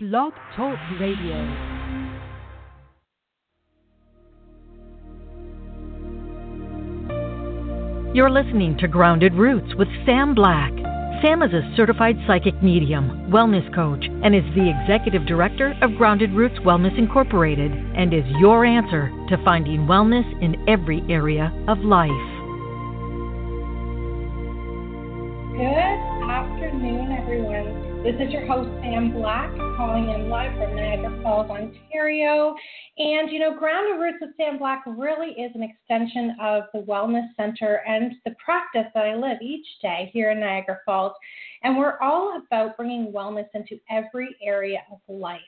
Blog Talk Radio. You're listening to Grounded Roots with Sam Black. Sam is a certified psychic medium, wellness coach, and is the executive director of Grounded Roots Wellness Incorporated, and is your answer to finding wellness in every area of life. Good afternoon, everyone. This is your host, Sam Black, calling in live from Niagara Falls, Ontario. And, you know, Grounded Roots with Sam Black really is an extension of the Wellness Center and the practice that I live each day here in Niagara Falls. And we're all about bringing wellness into every area of life.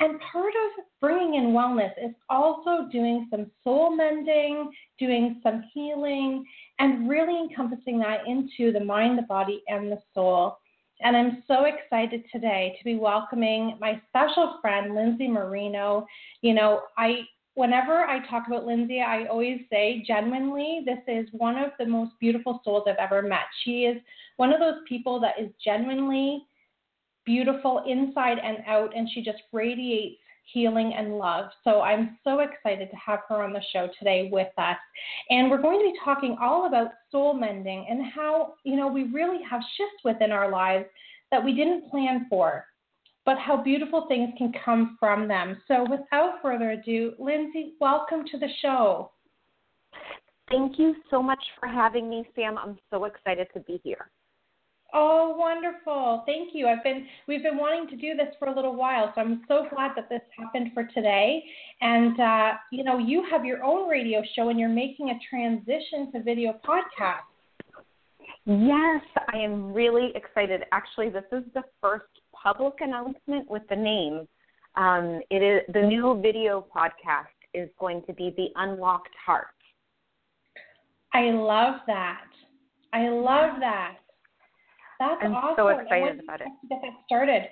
And part of bringing in wellness is also doing some soul mending, doing some healing, and really encompassing that into the mind, the body, and the soul. And I'm so excited today to be welcoming my special friend, Lindsay Marino. You know, whenever I talk about Lindsay, I always say genuinely, this is one of the most beautiful souls I've ever met. She is one of those people that is genuinely beautiful inside and out, and she just radiates healing and love. So I'm so excited to have her on the show today with us. And we're going to be talking all about soul mending and how, you know, we really have shifts within our lives that we didn't plan for, but how beautiful things can come from them. So without further ado, Lindsay, welcome to the show. Thank you so much for having me, Sam. I'm so excited to be here. Oh, wonderful. Thank you. We've been wanting to do this for a little while, so I'm so glad that this happened for today. And, you know, you have your own radio show and you're making a transition to video podcast. Yes, I am really excited. Actually, this is the first public announcement with the name. It is the new video podcast is going to be The Unlocked Heart. I love that. That's awesome. So excited about it. Get that started.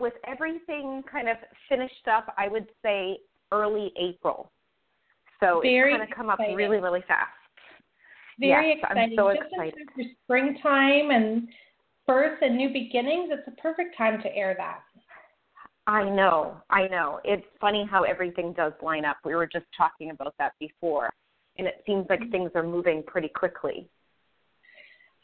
With everything kind of finished up, I would say early April. So it's going to come up really, really fast. Very exciting. I'm so excited. Just in time for springtime and birth and new beginnings, it's a perfect time to air that. I know. It's funny how everything does line up. We were just talking about that before, and it seems like things are moving pretty quickly.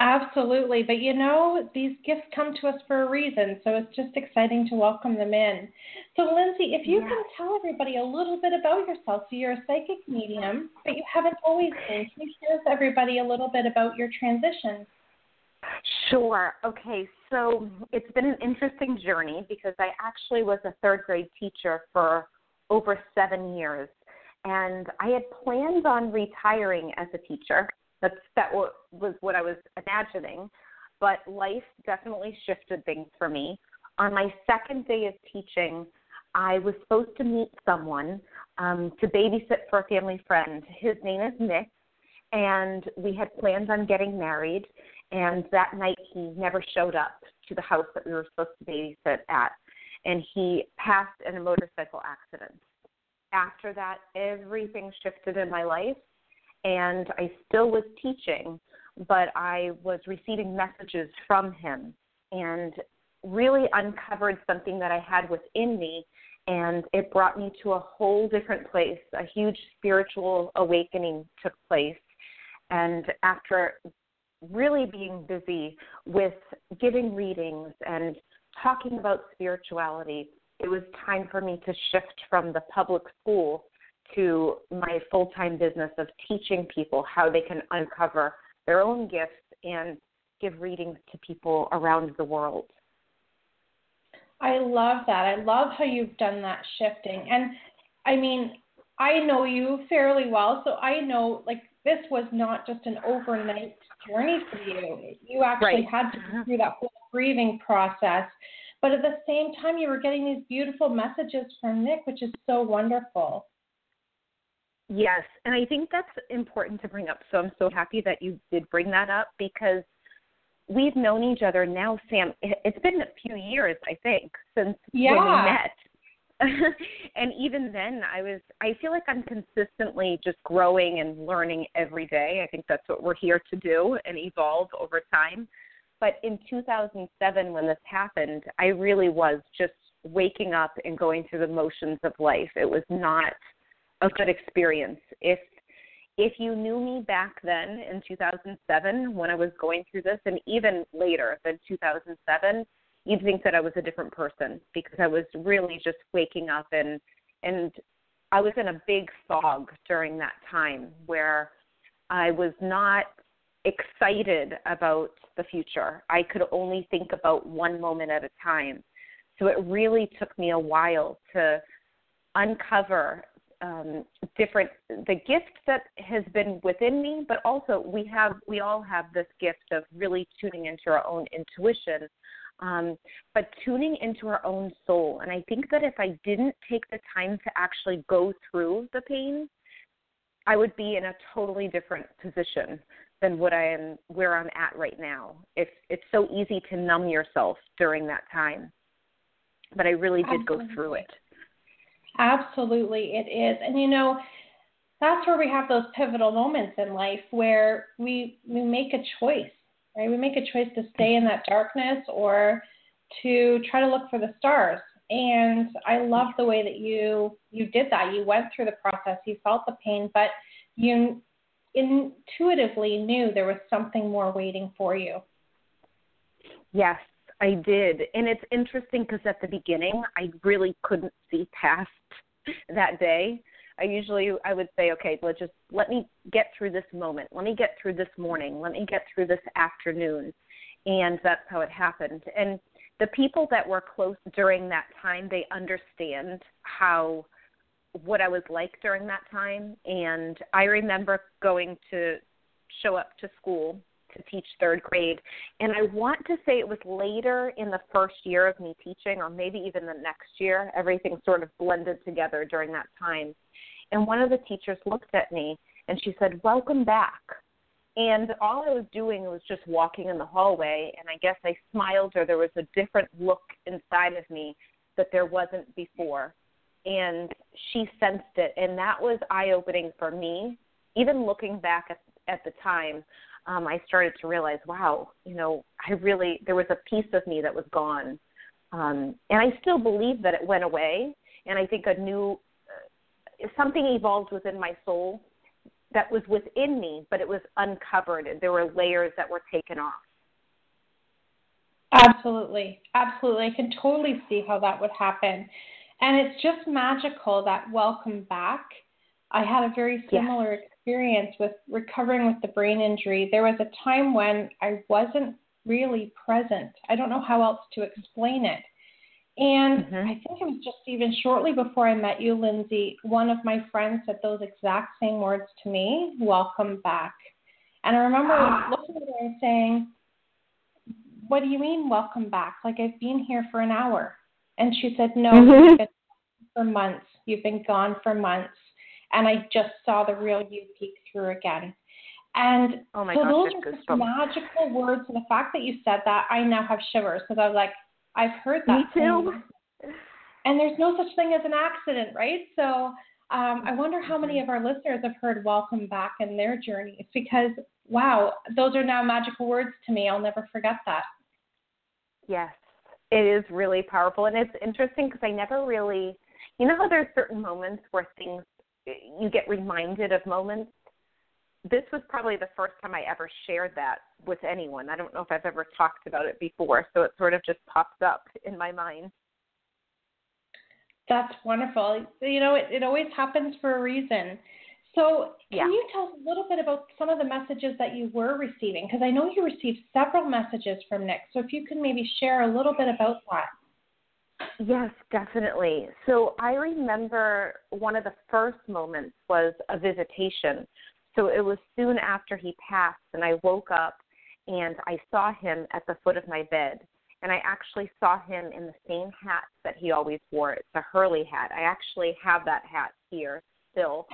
Absolutely. But, you know, these gifts come to us for a reason, so it's just exciting to welcome them in. So, Lindsay, if you can tell everybody a little bit about yourself. So you're a psychic medium, but you haven't always been. Can you share with everybody a little bit about your transition? Sure. Okay. So it's been an interesting journey because I actually was a third-grade teacher for over 7 years, and I had planned on retiring as a teacher. That was what I was imagining, but life definitely shifted things for me. On my second day of teaching, I was supposed to meet someone to babysit for a family friend. His name is Nick, and we had planned on getting married, and that night he never showed up to the house that we were supposed to babysit at, and he passed in a motorcycle accident. After that, everything shifted in my life. And I still was teaching, but I was receiving messages from him and really uncovered something that I had within me, and it brought me to a whole different place. A huge spiritual awakening took place. And after really being busy with giving readings and talking about spirituality, it was time for me to shift from the public school to my full-time business of teaching people how they can uncover their own gifts and give readings to people around the world. I love that. I love how you've done that shifting. And, I mean, I know you fairly well, so I know, like, this was not just an overnight journey for you. You actually had to go through that whole grieving process. But at the same time, you were getting these beautiful messages from Nick, which is so wonderful. Yes, and I think that's important to bring up, so I'm so happy that you did bring that up because we've known each other now, Sam. It's been a few years, I think, since when we met. And even then, I feel like I'm consistently just growing and learning every day. I think that's what we're here to do and evolve over time. But in 2007, when this happened, I really was just waking up and going through the motions of life. It was not a good experience. If you knew me back then in 2007 when I was going through this, and even later than 2007, you'd think that I was a different person, because I was really just waking up, and I was in a big fog during that time where I was not excited about the future. I could only think about one moment at a time. So it really took me a while to uncover the gift that has been within me, but also we all have this gift of really tuning into our own intuition, but tuning into our own soul. And I think that if I didn't take the time to actually go through the pain, I would be in a totally different position than what I am, where I'm at right now. It's so easy to numb yourself during that time, but I really did go through it. Absolutely, it is. And, you know, that's where we have those pivotal moments in life where we make a choice, right? We make a choice to stay in that darkness or to try to look for the stars. And I love the way that you did that. You went through the process. You felt the pain, but you intuitively knew there was something more waiting for you. Yes, I did. And it's interesting because at the beginning, I really couldn't see past that day. I would say, okay, let me get through this moment. Let me get through this morning. Let me get through this afternoon. And that's how it happened. And the people that were close during that time, they understand what I was like during that time. And I remember going to show up to school to teach third grade. And I want to say it was later in the first year of me teaching, or maybe even the next year. Everything sort of blended together during that time. And one of the teachers looked at me and she said, "Welcome back." And all I was doing was just walking in the hallway. And I guess I smiled, or there was a different look inside of me that there wasn't before. And she sensed it. And that was eye-opening for me. Even looking back at the time, I started to realize, wow, you know, there was a piece of me that was gone. And I still believe that it went away. And I think something evolved within my soul that was within me, but it was uncovered. And there were layers that were taken off. Absolutely. Absolutely. I can totally see how that would happen. And it's just magical, that welcome back. I had a very similar experience with recovering with the brain injury. There was a time when I wasn't really present. I don't know how else to explain it. And I think it was just even shortly before I met you, Lindsay, one of my friends said those exact same words to me, "Welcome back." And I remember looking at her and saying, "What do you mean, welcome back? Like, I've been here for an hour." And she said, "No, you've been gone for months. You've been gone for months." And I just saw the real you peek through again. And those are just magical words. And the fact that you said that, I now have shivers, because I was like, I've heard that. Me too. And there's no such thing as an accident, right? So I wonder how many of our listeners have heard "welcome back" in their journeys, because, wow, those are now magical words to me. I'll never forget that. Yes, it is really powerful. And it's interesting because I never really, you know how there are certain moments where things, you get reminded of moments. This was probably the first time I ever shared that with anyone. I don't know if I've ever talked about it before, so it sort of just pops up in my mind. That's wonderful. You know, it always happens for a reason. So can you tell us a little bit about some of the messages that you were receiving? Because I know you received several messages from Nick, so if you can maybe share a little bit about that. Yes, definitely. So I remember one of the first moments was a visitation. So it was soon after he passed, and I woke up and I saw him at the foot of my bed. And I actually saw him in the same hat that he always wore. It's a Hurley hat. I actually have that hat here still.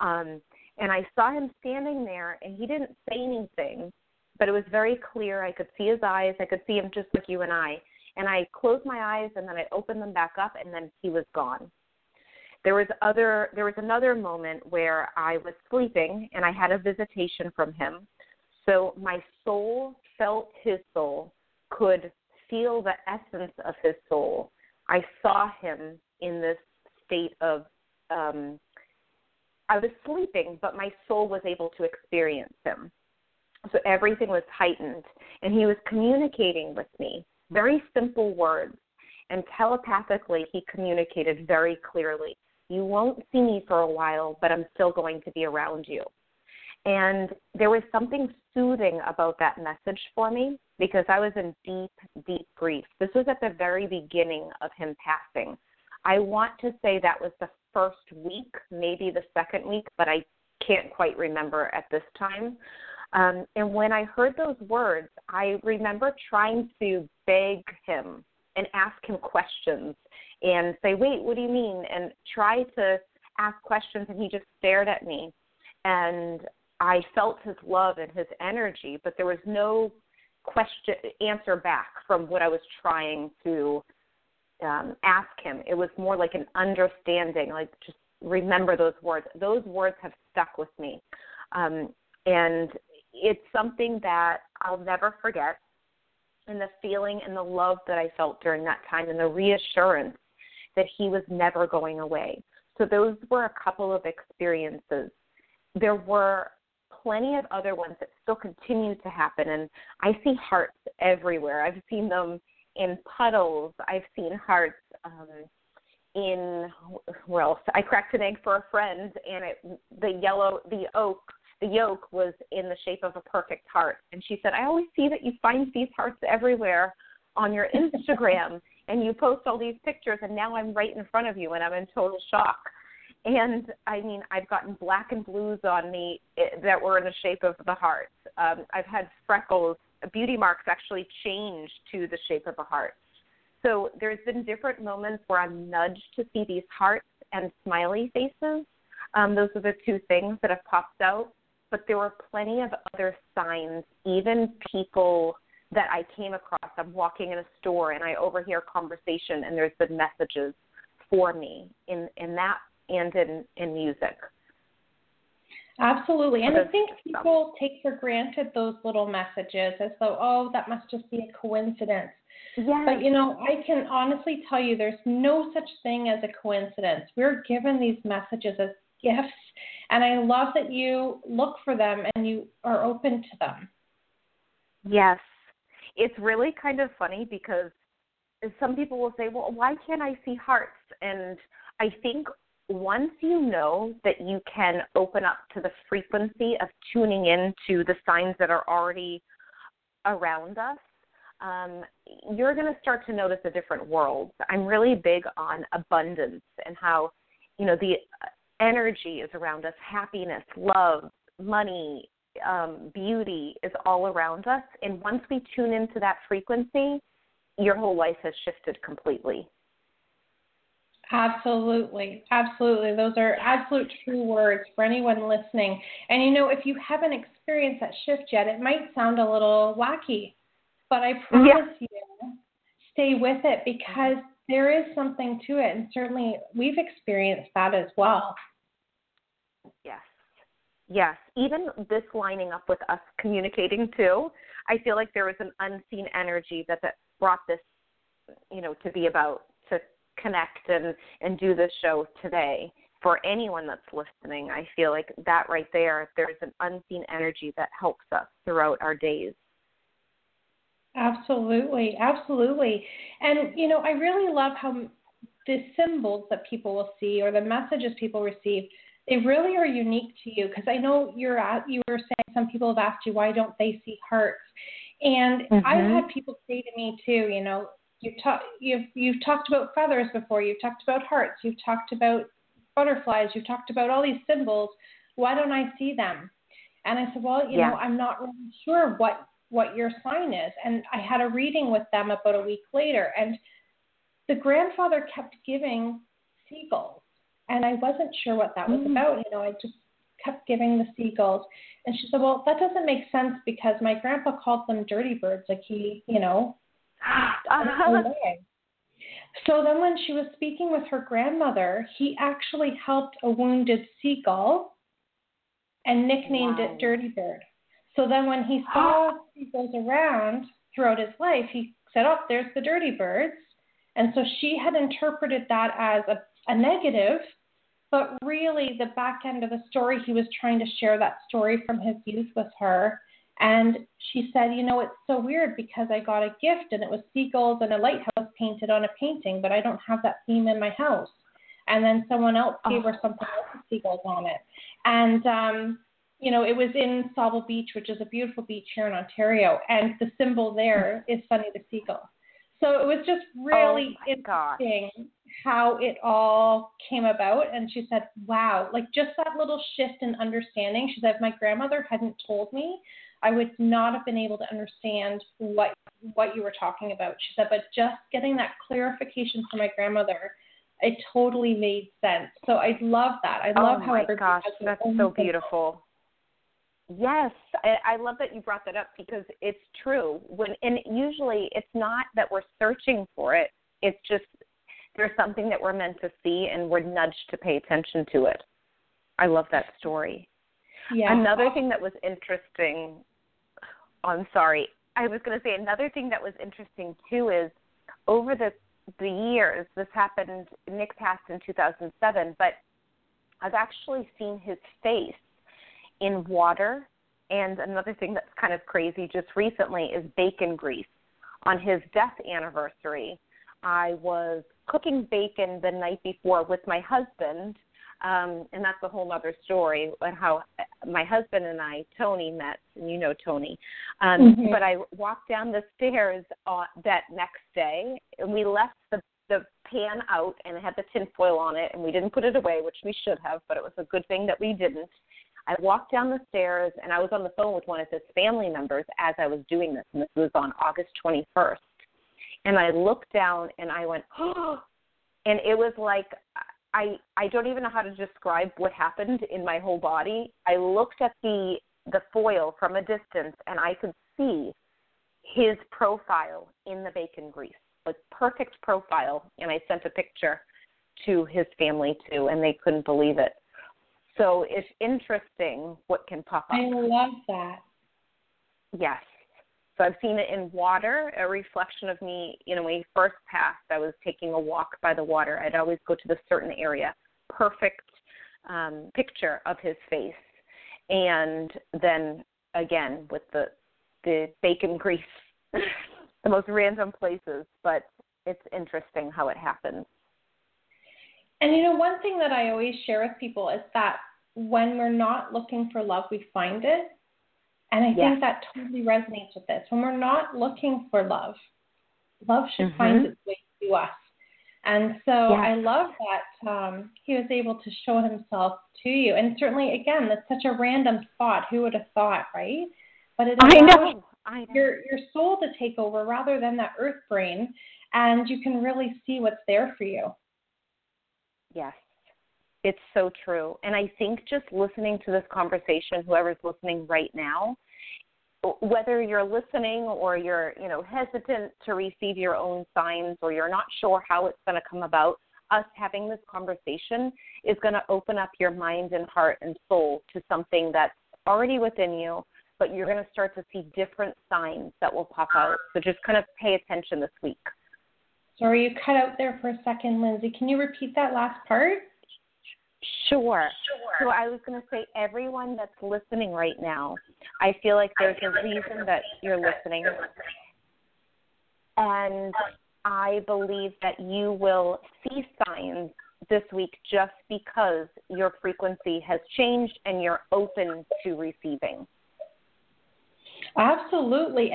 And I saw him standing there, and he didn't say anything, but it was very clear. I could see his eyes. I could see him just like you and I. And I closed my eyes, and then I opened them back up, and then he was gone. There was another moment where I was sleeping, and I had a visitation from him. So my soul felt his soul, could feel the essence of his soul. I saw him in this state of, I was sleeping, but my soul was able to experience him. So everything was heightened, and he was communicating with me, very simple words, and telepathically he communicated very clearly. You won't see me for a while, but I'm still going to be around you. And there was something soothing about that message for me because I was in deep, deep grief. This was at the very beginning of him passing. I want to say that was the first week, maybe the second week, but I can't quite remember at this time. And when I heard those words, I remember trying to beg him and ask him questions and say, wait, what do you mean? And try to ask questions, and he just stared at me. And I felt his love and his energy, but there was no question answer back from what I was trying to ask him. It was more like an understanding, like just remember those words. Those words have stuck with me. And it's something that I'll never forget. And the feeling and the love that I felt during that time and the reassurance that he was never going away. So those were a couple of experiences. There were plenty of other ones that still continue to happen, and I see hearts everywhere. I've seen them in puddles. I've seen hearts in, where else? I cracked an egg for a friend, and the yolk was in the shape of a perfect heart. And she said, I always see that you find these hearts everywhere on your Instagram, and you post all these pictures, and now I'm right in front of you, and I'm in total shock. And, I mean, I've gotten black and blues on me that were in the shape of the heart. I've had freckles, beauty marks actually change to the shape of a heart. So there's been different moments where I'm nudged to see these hearts and smiley faces. Those are the two things that have popped out. But there were plenty of other signs, even people that I came across. I'm walking in a store, and I overhear conversation, and there's been messages for me in that and in music. Absolutely. And I think people take for granted those little messages as though, oh, that must just be a coincidence. Yes. But, you know, I can honestly tell you there's no such thing as a coincidence. We're given these messages as gifts, and I love that you look for them and you are open to them. Yes. It's really kind of funny because some people will say, well, why can't I see hearts? And I think once you know that you can open up to the frequency of tuning into the signs that are already around us, you're going to start to notice a different world. I'm really big on abundance and how, you know, the energy is around us. Happiness, love, money, beauty is all around us. And once we tune into that frequency, your whole life has shifted completely. Absolutely. Absolutely. Those are absolute true words for anyone listening. And, you know, if you haven't experienced that shift yet, it might sound a little wacky, but I promise you, stay with it because there is something to it. And certainly we've experienced that as well. Yes. Yes. Even this lining up with us communicating too, I feel like there was an unseen energy that brought this, you know, to be about to connect and do this show today. For anyone that's listening, I feel like that right there, there's an unseen energy that helps us throughout our days. Absolutely, absolutely. And, you know, I really love how the symbols that people will see or the messages people receive, they really are unique to you. Because I know you were saying some people have asked you, why don't they see hearts? And I've had people say to me too, you know, You've talked about feathers before. You've talked about hearts. You've talked about butterflies. You've talked about all these symbols. Why don't I see them? And I said, well, you know, I'm not really sure what your sign is. And I had a reading with them about a week later, and the grandfather kept giving seagulls, and I wasn't sure what that was about. You know, I just kept giving the seagulls, and she said, well, that doesn't make sense because my grandpa called them dirty birds, like he, you know. So then when she was speaking with her grandmother, he actually helped a wounded seagull and nicknamed it Dirty Bird. So then when he saw seagulls around throughout his life, he said, oh, there's the dirty birds. And so she had interpreted that as a negative, but really the back end of the story, he was trying to share that story from his youth with her. And she said, you know, it's so weird because I got a gift and it was seagulls and a lighthouse painted on a painting, but I don't have that theme in my house. And then someone else gave her something else with seagulls on it. And, you know, it was in Sauble Beach, which is a beautiful beach here in Ontario. And the symbol there is Sunny the Seagull. So it was just really interesting how it all came about. And she said, wow, like just that little shift in understanding. She said, if my grandmother hadn't told me, I would not have been able to understand what you were talking about. She said, but just getting that clarification from my grandmother, it totally made sense. So I love that. I love how everybody has their own symbol. That's so beautiful. Yes, I love that you brought that up because it's true. And usually it's not that we're searching for it. It's just there's something that we're meant to see and we're nudged to pay attention to it. I love that story. Yeah. Another thing that was interesting, another thing that was interesting too is over the years, this happened, Nick passed in 2007, but I've actually seen his face in water. And another thing that's kind of crazy just recently is bacon grease. On his death anniversary, I was cooking bacon the night before with my husband, and that's a whole other story on how my husband and I, Tony, met, and you know Tony. Mm-hmm. But I walked down the stairs that next day, and we left the pan out, and it had the tinfoil on it, and we didn't put it away, which we should have, but it was a good thing that we didn't. I walked down the stairs, and I was on the phone with one of his family members as I was doing this, and this was on August 21st. And I looked down, and I went, oh, and it was like I don't even know how to describe what happened in my whole body. I looked at the foil from a distance, and I could see his profile in the bacon grease, like perfect profile, and I sent a picture to his family, too, and they couldn't believe it. So it's interesting what can pop up. I love that. Yes. So I've seen it in water, a reflection of me, you know, when he first passed, I was taking a walk by the water. I'd always go to this certain area, perfect picture of his face. And then, again, with the bacon grease, the most random places. But it's interesting how it happens. And, you know, one thing that I always share with people is that when we're not looking for love, we find it. And I think that totally resonates with this. When we're not looking for love, love should find its way to us. And so I love that he was able to show himself to you. And certainly, again, that's such a random spot. Who would have thought, right? But it allows your soul to take over rather than that earth brain, and you can really see what's there for you. Yes, it's so true. And I think just listening to this conversation, whoever's listening right now, whether you're listening or you're, you know, hesitant to receive your own signs or you're not sure how it's going to come about, us having this conversation is going to open up your mind and heart and soul to something that's already within you, but you're going to start to see different signs that will pop out. So just kind of pay attention this week. Sorry, you cut out there for a second, Lindsay. Can you repeat that last part? Sure. So I was going to say, everyone that's listening right now, I feel like there's a reason that you're listening. And I believe that you will see signs this week just because your frequency has changed and you're open to receiving. Absolutely.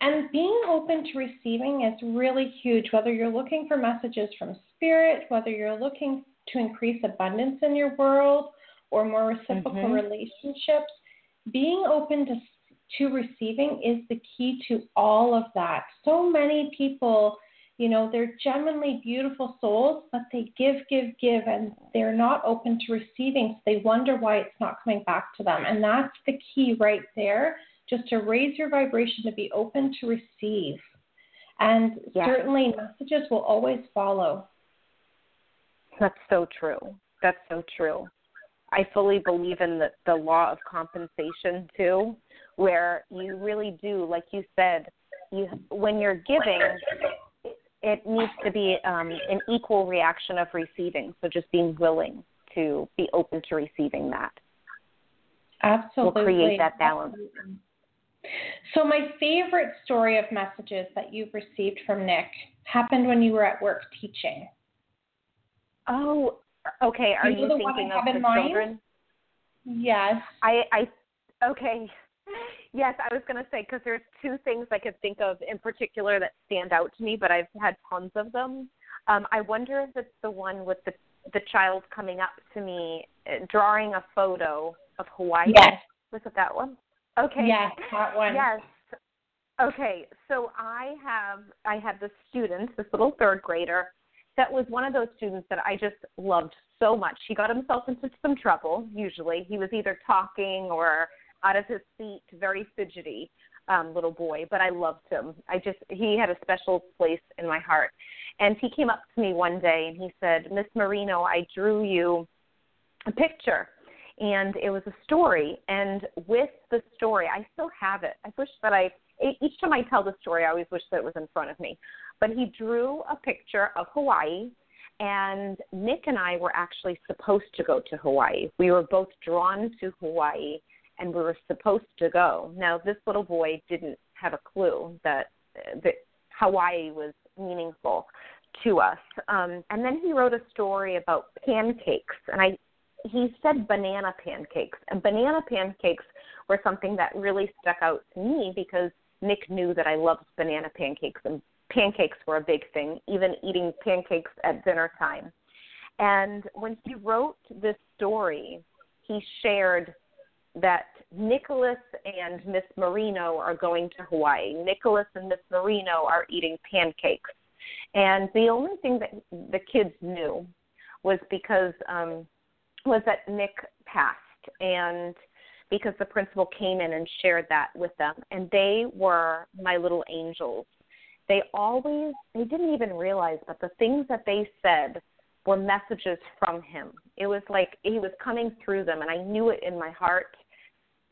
And being open to receiving is really huge, whether you're looking for messages from spirit, whether you're looking to increase abundance in your world or more reciprocal relationships. Being open to receiving is the key to all of that. So many people, you know, they're genuinely beautiful souls, but they give, and they're not open to receiving. So they wonder why it's not coming back to them. And that's the key right there. Just to raise your vibration to be open to receive. And certainly messages will always follow. That's so true. I fully believe in the law of compensation too, where you really do, like you said, when you're giving, it needs to be an equal reaction of receiving. So just being willing to be open to receiving that. Absolutely. Will create that balance. Absolutely. So my favorite story of messages that you've received from Nick happened when you were at work teaching. Oh, okay. Are you thinking of the children? Yes. Okay. Yes, I was going to say, because there's two things I could think of in particular that stand out to me, but I've had tons of them. I wonder if it's the one with the child coming up to me, drawing a photo of Hawaii. Yes. Was it that one? Okay. Yes, that one. Yes. Okay. So I had this student, this little third grader, that was one of those students that I just loved so much. He got himself into some trouble, usually. He was either talking or out of his seat, very fidgety little boy, but I loved him. He had a special place in my heart. And he came up to me one day and he said, "Miss Marino, I drew you a picture. And it was a story, and with the story, I still have it. I wish that each time I tell the story, I always wish that it was in front of me. But he drew a picture of Hawaii, and Nick and I were actually supposed to go to Hawaii. We were both drawn to Hawaii, and we were supposed to go. Now, this little boy didn't have a clue that Hawaii was meaningful to us. And then he wrote a story about pancakes, and He said banana pancakes, and banana pancakes were something that really stuck out to me because Nick knew that I loved banana pancakes, and pancakes were a big thing, even eating pancakes at dinner time. And when he wrote this story, he shared that Nicholas and Miss Marino are going to Hawaii. Nicholas and Miss Marino are eating pancakes. And the only thing that the kids knew was because was that Nick passed, and because the principal came in and shared that with them, and they were my little angels. They didn't even realize, but the things that they said were messages from him. It was like he was coming through them, and I knew it in my heart.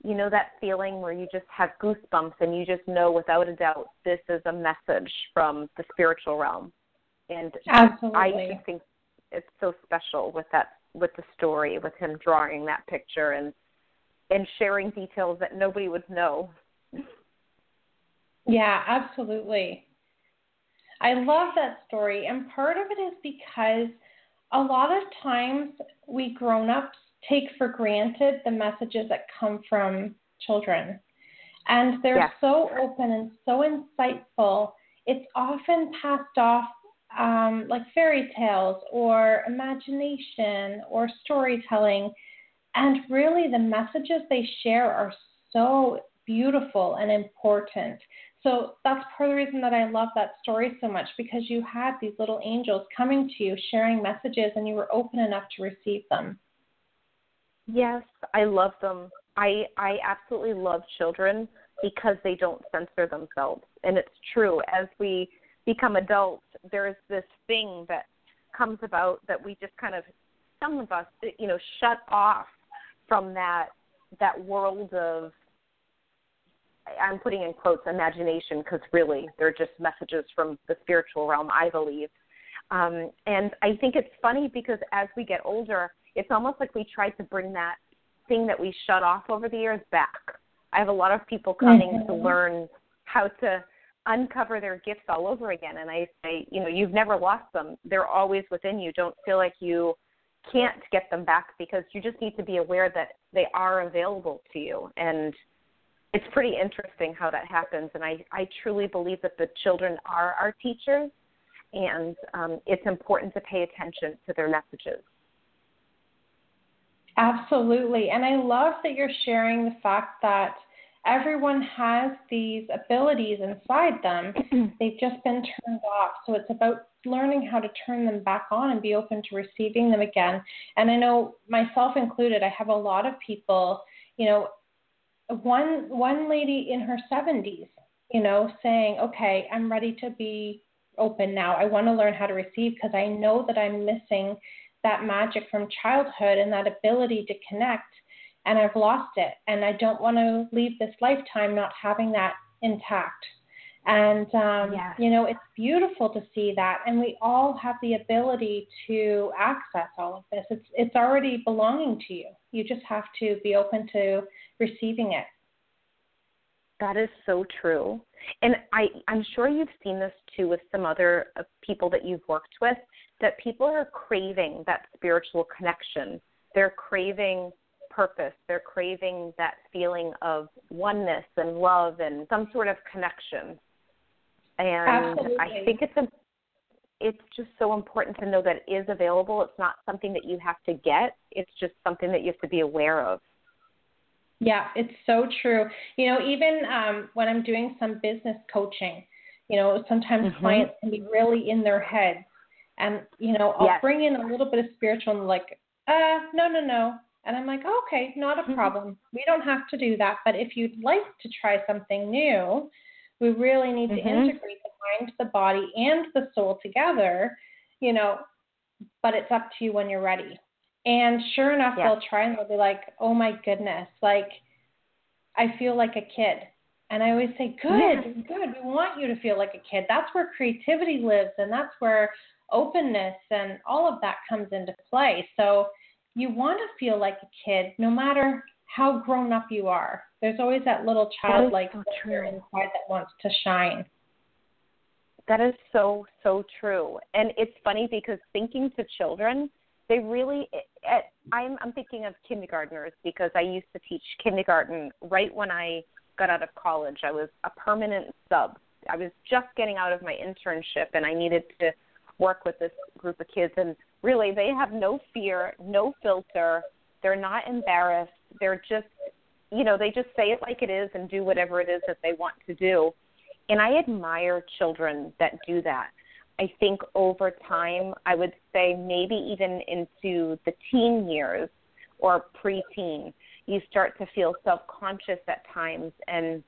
You know that feeling where you just have goosebumps and you just know without a doubt this is a message from the spiritual realm. And absolutely. I just think it's so special with that, with the story, with him drawing that picture and sharing details that nobody would know. Yeah, absolutely. I love that story. And part of it is because a lot of times we grown-ups take for granted the messages that come from children. And they're so open and so insightful. It's often passed off like fairy tales or imagination or storytelling. And really the messages they share are so beautiful and important. So that's part of the reason that I love that story so much, because you had these little angels coming to you, sharing messages, and you were open enough to receive them. Yes, I love them. I absolutely love children because they don't censor themselves. And it's true. As we become adults, there is this thing that comes about that we just kind of, some of us, you know, shut off from that world of, I'm putting in quotes, imagination, because really they're just messages from the spiritual realm, I believe. And I think it's funny because as we get older, it's almost like we try to bring that thing that we shut off over the years back. I have a lot of people coming to learn how to uncover their gifts all over again. And I say, you know, you've never lost them. They're always within you. Don't feel like you can't get them back, because you just need to be aware that they are available to you. And it's pretty interesting how that happens. And I truly believe that the children are our teachers, and it's important to pay attention to their messages. Absolutely. And I love that you're sharing the fact that everyone has these abilities inside them. They've just been turned off. So it's about learning how to turn them back on and be open to receiving them again. And I know, myself included, I have a lot of people, you know, one lady in her 70s, you know, saying, okay, I'm ready to be open now. I want to learn how to receive, because I know that I'm missing that magic from childhood and that ability to connect, and I've lost it. And I don't want to leave this lifetime not having that intact. And, you know, it's beautiful to see that. And we all have the ability to access all of this. It's already belonging to you. You just have to be open to receiving it. That is so true. And I'm sure you've seen this too with some other people that you've worked with, that people are craving that spiritual connection. They're craving purpose. They're craving that feeling of oneness and love and some sort of connection. And absolutely. I think it's just so important to know that it is available. It's not something that you have to get. It's just something that you have to be aware of. Yeah, it's so true. You know, even when I'm doing some business coaching, you know, sometimes clients can be really in their heads. And, you know, I'll bring in a little bit of spiritual and like, no. And I'm like, oh, okay, not a problem. We don't have to do that. But if you'd like to try something new, we really need to integrate the mind, the body, and the soul together, you know, but it's up to you when you're ready. And sure enough, they'll try and they'll be like, oh, my goodness, like, I feel like a kid. And I always say, good. We want you to feel like a kid. That's where creativity lives, and that's where openness and all of that comes into play. So you want to feel like a kid no matter how grown up you are. There's always that little childlike figure inside that wants to shine. That is so, so true. And it's funny because thinking to children, they really – I'm thinking of kindergartners because I used to teach kindergarten right when I got out of college. I was a permanent sub. I was just getting out of my internship, and I needed to work with this group of kids. And really, they have no fear, no filter. They're not embarrassed. They're just, you know, they just say it like it is and do whatever it is that they want to do. And I admire children that do that. I think over time, I would say maybe even into the teen years or preteen, you start to feel self-conscious at times. And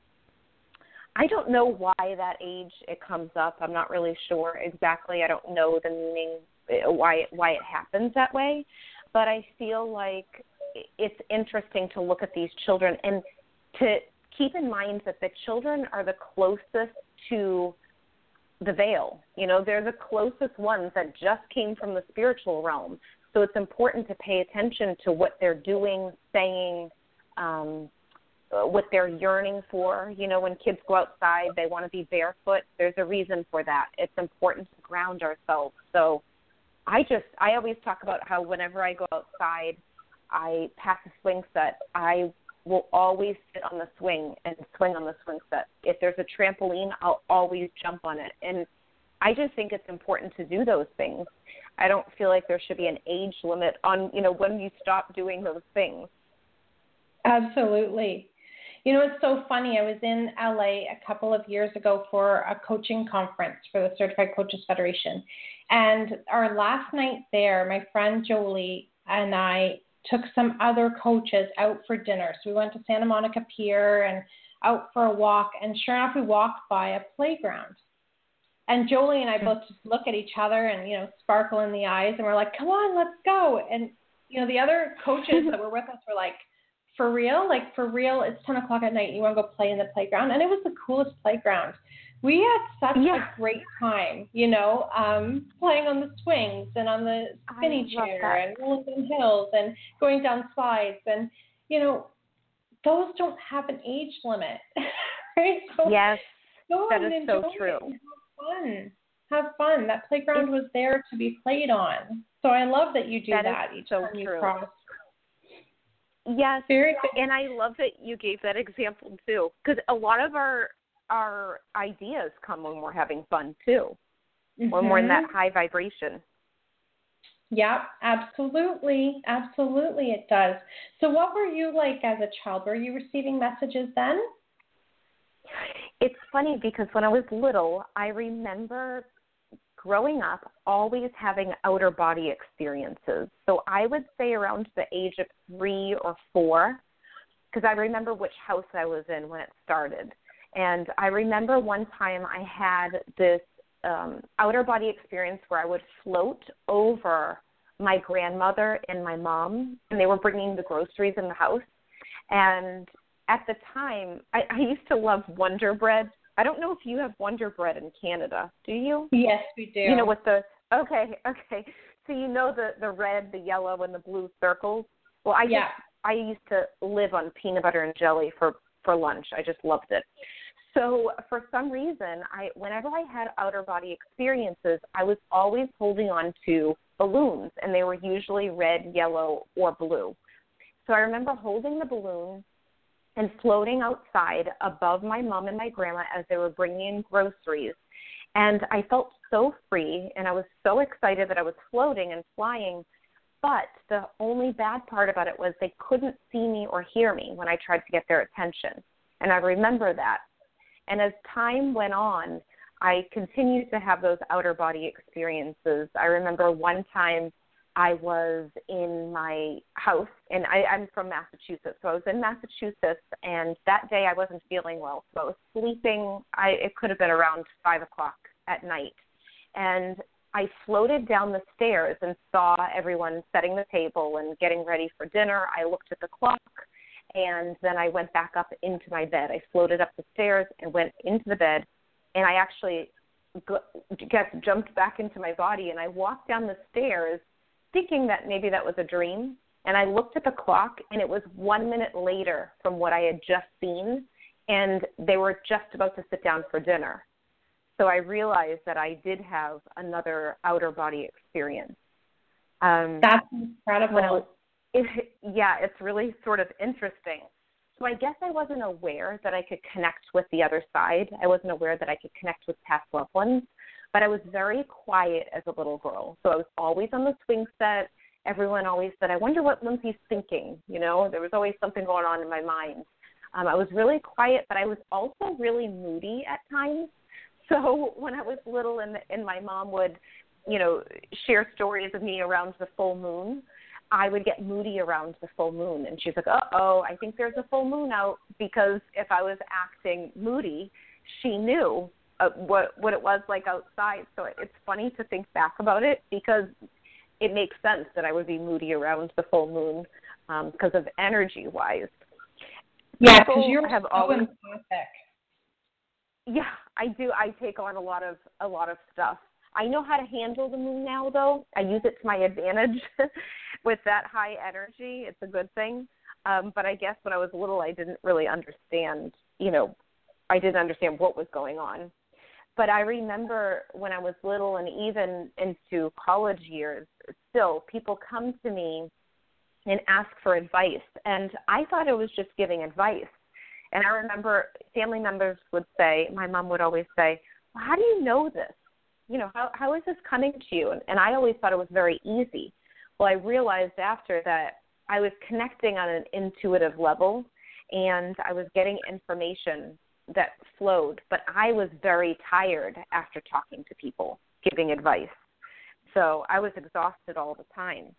I don't know why that age it comes up. I'm not really sure exactly. I don't know the meaning why it happens that way. But I feel like it's interesting to look at these children and to keep in mind that the children are the closest to the veil. You know, they're the closest ones that just came from the spiritual realm. So it's important to pay attention to what they're doing, saying, what they're yearning for. You know, when kids go outside, they want to be barefoot. There's a reason for that. It's important to ground ourselves. So I always talk about how whenever I go outside, I pack a swing set. I will always sit on the swing and swing on the swing set. If there's a trampoline, I'll always jump on it. And I just think it's important to do those things. I don't feel like there should be an age limit on, you know, when you stop doing those things. Absolutely. You know, it's so funny. I was in LA a couple of years ago for a coaching conference for the Certified Coaches Federation. And our last night there, my friend Jolie and I took some other coaches out for dinner. So we went to Santa Monica Pier and out for a walk. And sure enough, we walked by a playground. And Jolie and I both just look at each other and, you know, sparkle in the eyes. And we're like, come on, let's go. And, you know, the other coaches that were with us were like, for real, it's 10 o'clock at night. You want to go play in the playground? And it was the coolest playground. We had such a great time, you know, playing on the swings and on the spinny chair and rolling down hills and going down slides. And, you know, those don't have an age limit, right? So yes, that is so true. Have fun. That playground was there to be played on. So I love that you do that each time you cross. Yes, and I love that you gave that example too, because a lot of our ideas come when we're having fun too, when we're in that high vibration. Yeah, absolutely. Absolutely it does. So what were you like as a child? Were you receiving messages then? It's funny because when I was little, I remember growing up always having outer body experiences. So I would say around the age of 3 or 4, because I remember which house I was in when it started. And I remember one time I had this outer body experience where I would float over my grandmother and my mom, and they were bringing the groceries in the house. And at the time, I used to love Wonder Bread. I don't know if you have Wonder Bread in Canada. Do you? Yes, we do. You know, with the, okay. So you know the red, the yellow, and the blue circles? Well, I used to live on peanut butter and jelly for lunch. I just loved it. So for some reason, whenever I had outer body experiences, I was always holding on to balloons, and they were usually red, yellow, or blue. So I remember holding the balloon and floating outside above my mom and my grandma as they were bringing in groceries. And I felt so free, and I was so excited that I was floating and flying. But the only bad part about it was they couldn't see me or hear me when I tried to get their attention. And I remember that. And as time went on, I continued to have those outer body experiences. I remember one time I was in my house, and I'm from Massachusetts, so I was in Massachusetts, and that day I wasn't feeling well, so I was sleeping. It could have been around 5 o'clock at night. And I floated down the stairs and saw everyone setting the table and getting ready for dinner. I looked at the clock, and then I went back up into my bed. I floated up the stairs and went into the bed, and I actually jumped back into my body, and I walked down the stairs thinking that maybe that was a dream. And I looked at the clock, and it was 1 minute later from what I had just seen, and they were just about to sit down for dinner. So I realized that I did have another outer body experience. That's incredible. It's really sort of interesting. So I guess I wasn't aware that I could connect with the other side. I wasn't aware that I could connect with past loved ones, but I was very quiet as a little girl. So I was always on the swing set. Everyone always said, I wonder what Lindsay's thinking. You know, there was always something going on in my mind. I was really quiet, but I was also really moody at times. So when I was little and my mom would, you know, share stories of me around the full moon, I would get moody around the full moon. And she's like, uh-oh, I think there's a full moon out, because if I was acting moody, she knew what it was like outside. So it's funny to think back about it, because it makes sense that I would be moody around the full moon because of energy-wise. Yeah, because you have always... empathic. Yeah, I do. I take on a lot of stuff. I know how to handle the moon now, though. I use it to my advantage with that high energy. It's a good thing. But I guess when I was little, I didn't really understand, you know, I didn't understand what was going on. But I remember when I was little and even into college years, still people come to me and ask for advice. And I thought I was just giving advice. And I remember family members would say, my mom would always say, well, how do you know this? You know, how is this coming to you? And I always thought it was very easy. Well, I realized after that I was connecting on an intuitive level, and I was getting information that flowed, but I was very tired after talking to people, giving advice. So I was exhausted all the time.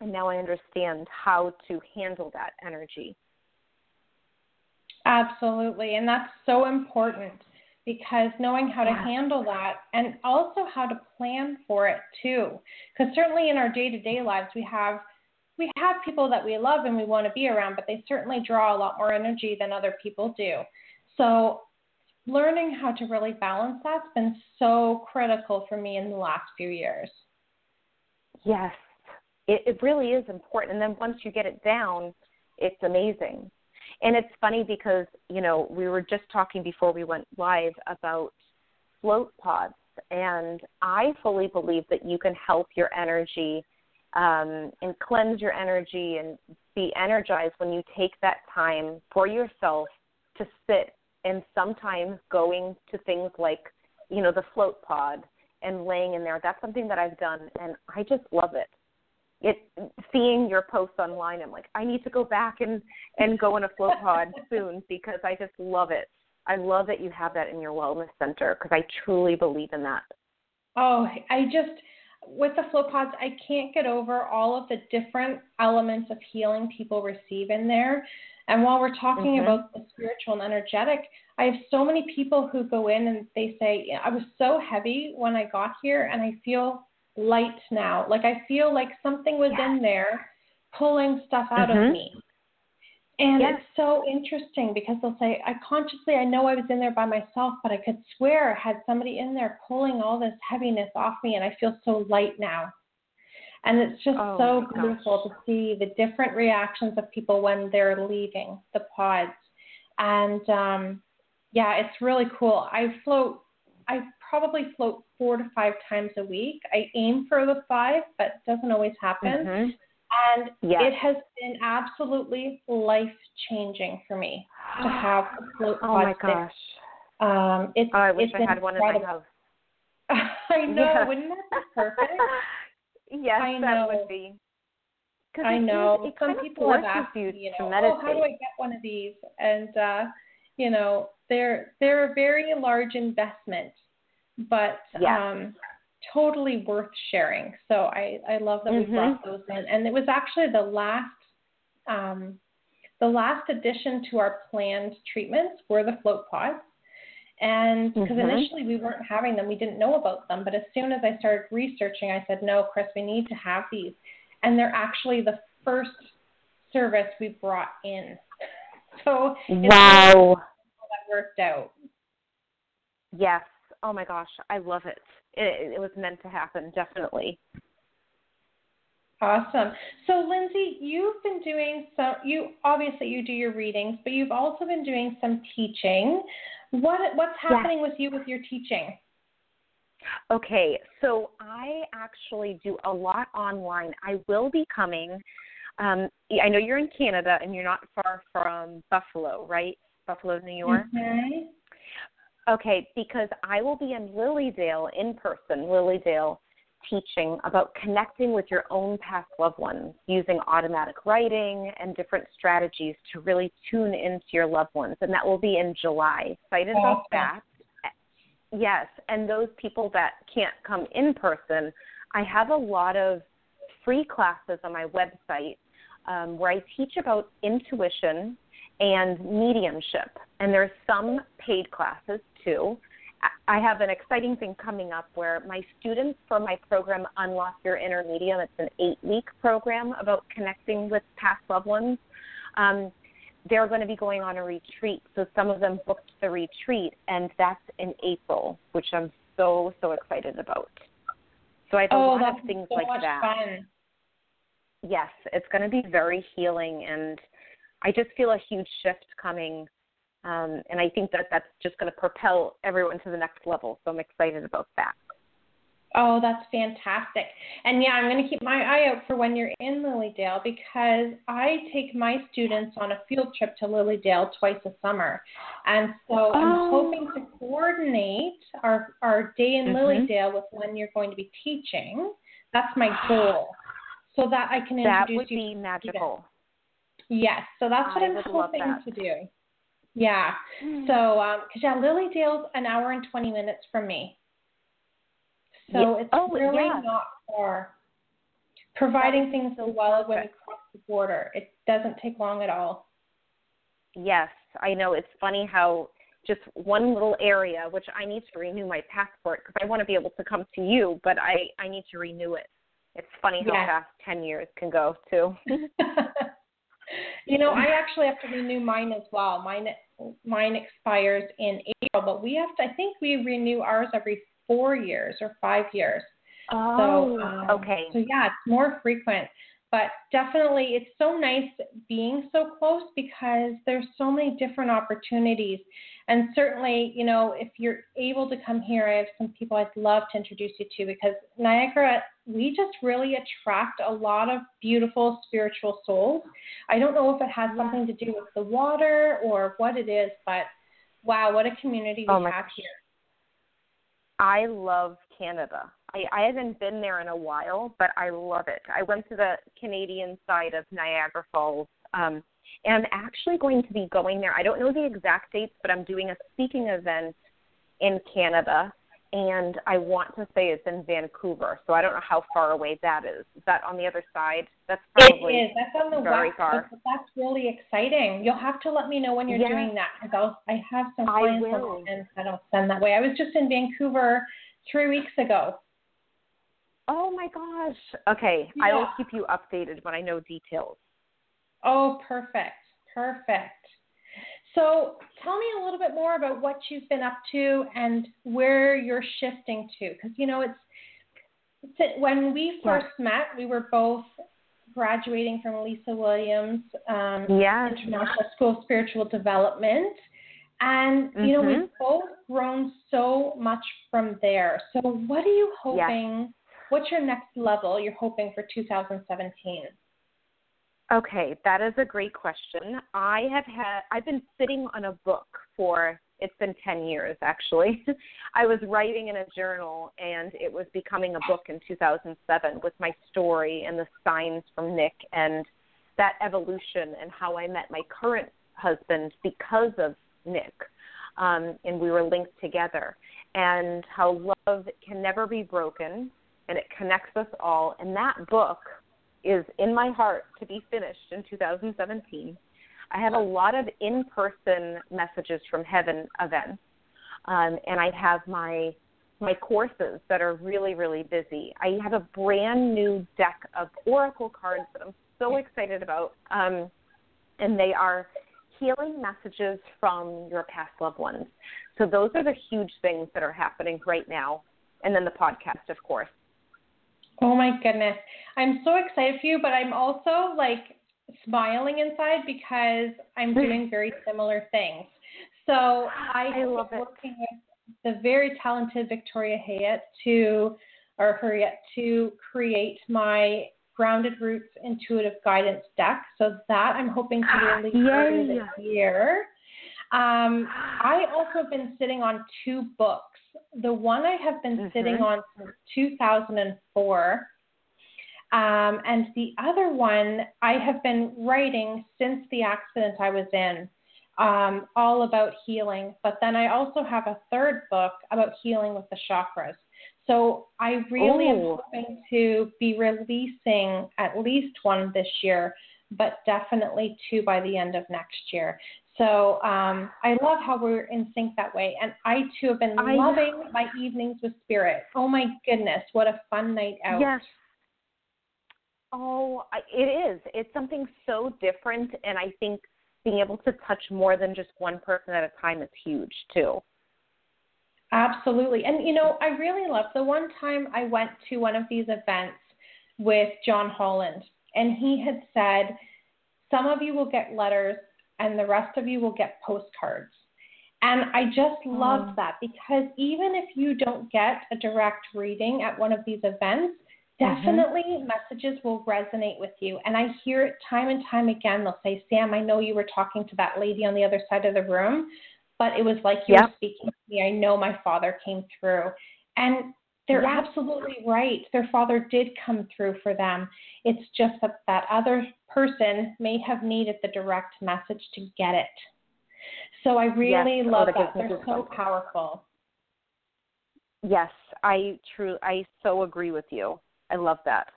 And now I understand how to handle that energy. Absolutely. And that's so important, because knowing how to handle that, and also how to plan for it too, because certainly in our day-to-day lives, we have people that we love and we want to be around, but they certainly draw a lot more energy than other people do. So learning how to really balance that's been so critical for me in the last few years. Yes, it really is important. And then once you get it down, it's amazing. And it's funny because, you know, we were just talking before we went live about float pods, and I fully believe that you can help your energy and cleanse your energy and be energized when you take that time for yourself to sit, and sometimes going to things like, you know, the float pod and laying in there. That's something that I've done, and I just love it. Seeing your posts online, I'm like, I need to go back and go in a float pod soon, because I just love it. I love that you have that in your wellness center, because I truly believe in that. Oh, with the float pods, I can't get over all of the different elements of healing people receive in there. And while we're talking about the spiritual and energetic, I have so many people who go in and they say, I was so heavy when I got here, and I feel light now. Like I feel like something was in there pulling stuff out of me. And it's so interesting because they'll say, I know I was in there by myself, but I could swear I had somebody in there pulling all this heaviness off me, and I feel so light now. And it's just so beautiful to see the different reactions of people when they're leaving the pods. And, it's really cool. I probably float 4 to 5 times a week. I aim for the 5, but it doesn't always happen. Mm-hmm. And it has been absolutely life-changing for me to have a float pod. Oh, my gosh. I wish I had one in my house. I know. Yeah. Wouldn't that be perfect? Yes, that would be. I know. It some people have asked you, meditate. How do I get one of these? And, they're a very large investment, but totally worth sharing. So I love that we brought those in. And it was actually the last addition to our planned treatments were the float pods. And because initially we weren't having them, we didn't know about them. But as soon as I started researching, I said, no, Chris, we need to have these. And they're actually the first service we brought in. So it's wow, that worked out. Yes. Oh my gosh, I love it. It was meant to happen, definitely. Awesome. So Lindsay, you've been doing you do your readings, but you've also been doing some teaching. What's happening with you with your teaching? Okay, so I actually do a lot online. I will be coming. I know you're in Canada and you're not far from Buffalo, right? Buffalo, New York. Okay. Okay, because I will be in Lilydale in person, teaching about connecting with your own past loved ones using automatic writing and different strategies to really tune into your loved ones. And that will be in July. Excited about that. Yes, and those people that can't come in person, I have a lot of free classes on my website where I teach about intuition and mediumship. And there's some paid classes too. I have an exciting thing coming up where my students for my program, Unlock Your Inner Medium, it's an 8-week program about connecting with past loved ones. They're going to be going on a retreat. So some of them booked the retreat, and that's in April, which I'm so, so excited about. So I have a lot of things like that. Fun. Yes, it's going to be very healing, and I just feel a huge shift coming. And I think that's just going to propel everyone to the next level. So I'm excited about that. Oh, that's fantastic. And I'm going to keep my eye out for when you're in Lilydale, because I take my students on a field trip to Lilydale twice a summer. And so I'm hoping to coordinate our day in Lilydale with when you're going to be teaching. That's my goal. So that I can introduce you. That would be magical. Yes. So that's what I'm hoping to do. Yeah. So, Lilydale's an hour and 20 minutes from me. So it's really not far. Providing things so well when you cross the border, it doesn't take long at all. Yes, I know. It's funny how just one little area, which I need to renew my passport because I want to be able to come to you, but I need to renew it. It's funny how fast 10 years can go too. I actually have to renew mine as well. Mine expires in April, but we renew ours every 4 years or 5 years. Oh, okay. So yeah, it's more frequent, but definitely it's so nice being so close because there's so many different opportunities. And certainly, if you're able to come here, I have some people I'd love to introduce you to, because Niagara, we just really attract a lot of beautiful spiritual souls. I don't know if it has something to do with the water or what it is, but wow, what a community we have here. I love Canada. I haven't been there in a while, but I love it. I went to the Canadian side of Niagara Falls, and I'm actually going to be going there. I don't know the exact dates, but I'm doing a speaking event in Canada, and I want to say it's in Vancouver, so I don't know how far away that is. Is that on the other side? That's probably it is. That's on the west coast, but that's really exciting. You'll have to let me know when you're doing that, because I have some plans and I don't send that way. I was just in Vancouver 3 weeks ago. Oh, my gosh. Okay. Yeah. I will keep you updated when I know details. Oh, perfect. Perfect. So tell me a little bit more about what you've been up to and where you're shifting to. Because, you know, it's when we first met, we were both graduating from Lisa Williams International School of Spiritual Development. And, you know, we've both grown so much from there. So what are you hoping, what's your next level you're hoping for 2017? Okay, that is a great question. I've been sitting on a book for, it's been 10 years actually. I was writing in a journal and it was becoming a book in 2007 with my story and the signs from Nick and that evolution and how I met my current husband because of Nick. And we were linked together and how love can never be broken and it connects us all. And that book is in my heart to be finished in 2017. I have a lot of in-person messages from heaven events, and I have my courses that are really, really busy. I have a brand new deck of oracle cards that I'm so excited about, and they are healing messages from your past loved ones. So those are the huge things that are happening right now, and then the podcast, of course. Oh, my goodness. I'm so excited for you, but I'm also, like, smiling inside because I'm doing very similar things. So I love working with the very talented Victoria Hayat to create my Grounded Roots Intuitive Guidance deck. So that I'm hoping to release early this year. I also have been sitting on two books. The one I have been sitting on since 2004, and the other one I have been writing since the accident I was in, all about healing. But then I also have a third book about healing with the chakras. So I really am hoping to be releasing at least one this year, but definitely two by the end of next year. So I love how we're in sync that way. And I, too, have been loving my evenings with spirit. Oh, my goodness. What a fun night out. Yes. Oh, it is. It's something so different. And I think being able to touch more than just one person at a time is huge, too. Absolutely. And, you know, I really love the one time I went to one of these events with John Holland. And he had said, some of you will get letters and the rest of you will get postcards. And I just loved that, because even if you don't get a direct reading at one of these events, definitely messages will resonate with you. And I hear it time and time again. They'll say, Sam, I know you were talking to that lady on the other side of the room, but it was like you were speaking to me. I know my father came through. And they're absolutely right. Their father did come through for them. It's just that that other person may have needed the direct message to get it. So I really love that. They're so powerful. Yes, I so agree with you. I love that.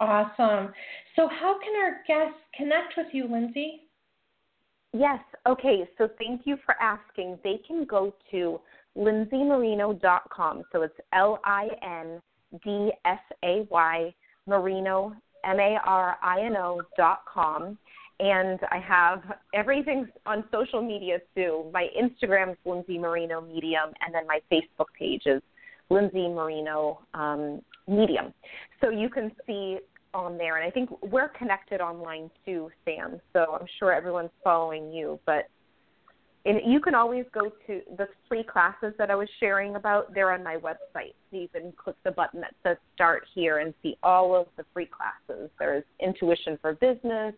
Awesome. So how can our guests connect with you, Lindsay? Yes. Okay. So thank you for asking. They can go to LindsyMarino.com. So it's LINDSAY Marino, MARINO.com. And I have everything on social media too. My Instagram is Lindsay Marino Medium, and then my Facebook page is Lindsay Marino Medium. So you can see on there. And I think we're connected online too, Sam. So I'm sure everyone's following you, but and you can always go to the free classes that I was sharing about. They're on my website. So you can click the button that says start here and see all of the free classes. There's Intuition for Business,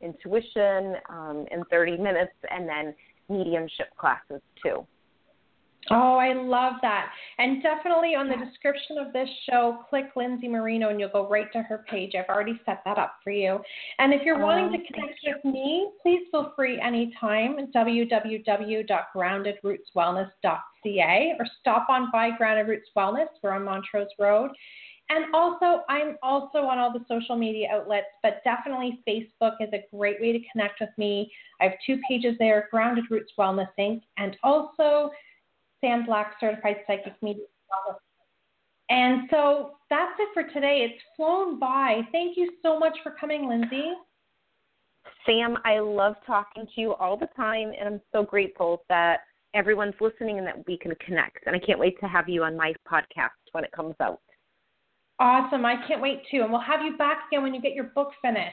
Intuition in 30 minutes, and then mediumship classes too. Oh, I love that. And definitely on the description of this show, click Lindsay Marino and you'll go right to her page. I've already set that up for you. And if you're wanting to connect with me, please feel free anytime at www.groundedrootswellness.ca or stop on by Grounded Roots Wellness. We're on Montrose Road. And also, I'm also on all the social media outlets, but definitely Facebook is a great way to connect with me. I have two pages there, Grounded Roots Wellness Inc. and also Sam Black Certified Psychic Medium. And so that's it for today. It's flown by. Thank you so much for coming, Lindsay. Sam, I love talking to you all the time, and I'm so grateful that everyone's listening and that we can connect. And I can't wait to have you on my podcast when it comes out. Awesome. I can't wait, too. And we'll have you back again when you get your book finished.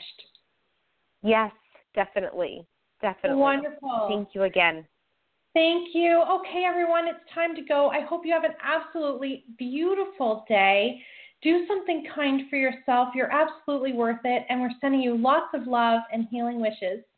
Yes, definitely. Definitely. Wonderful. Thank you again. Thank you. Okay, everyone, it's time to go. I hope you have an absolutely beautiful day. Do something kind for yourself. You're absolutely worth it. And we're sending you lots of love and healing wishes.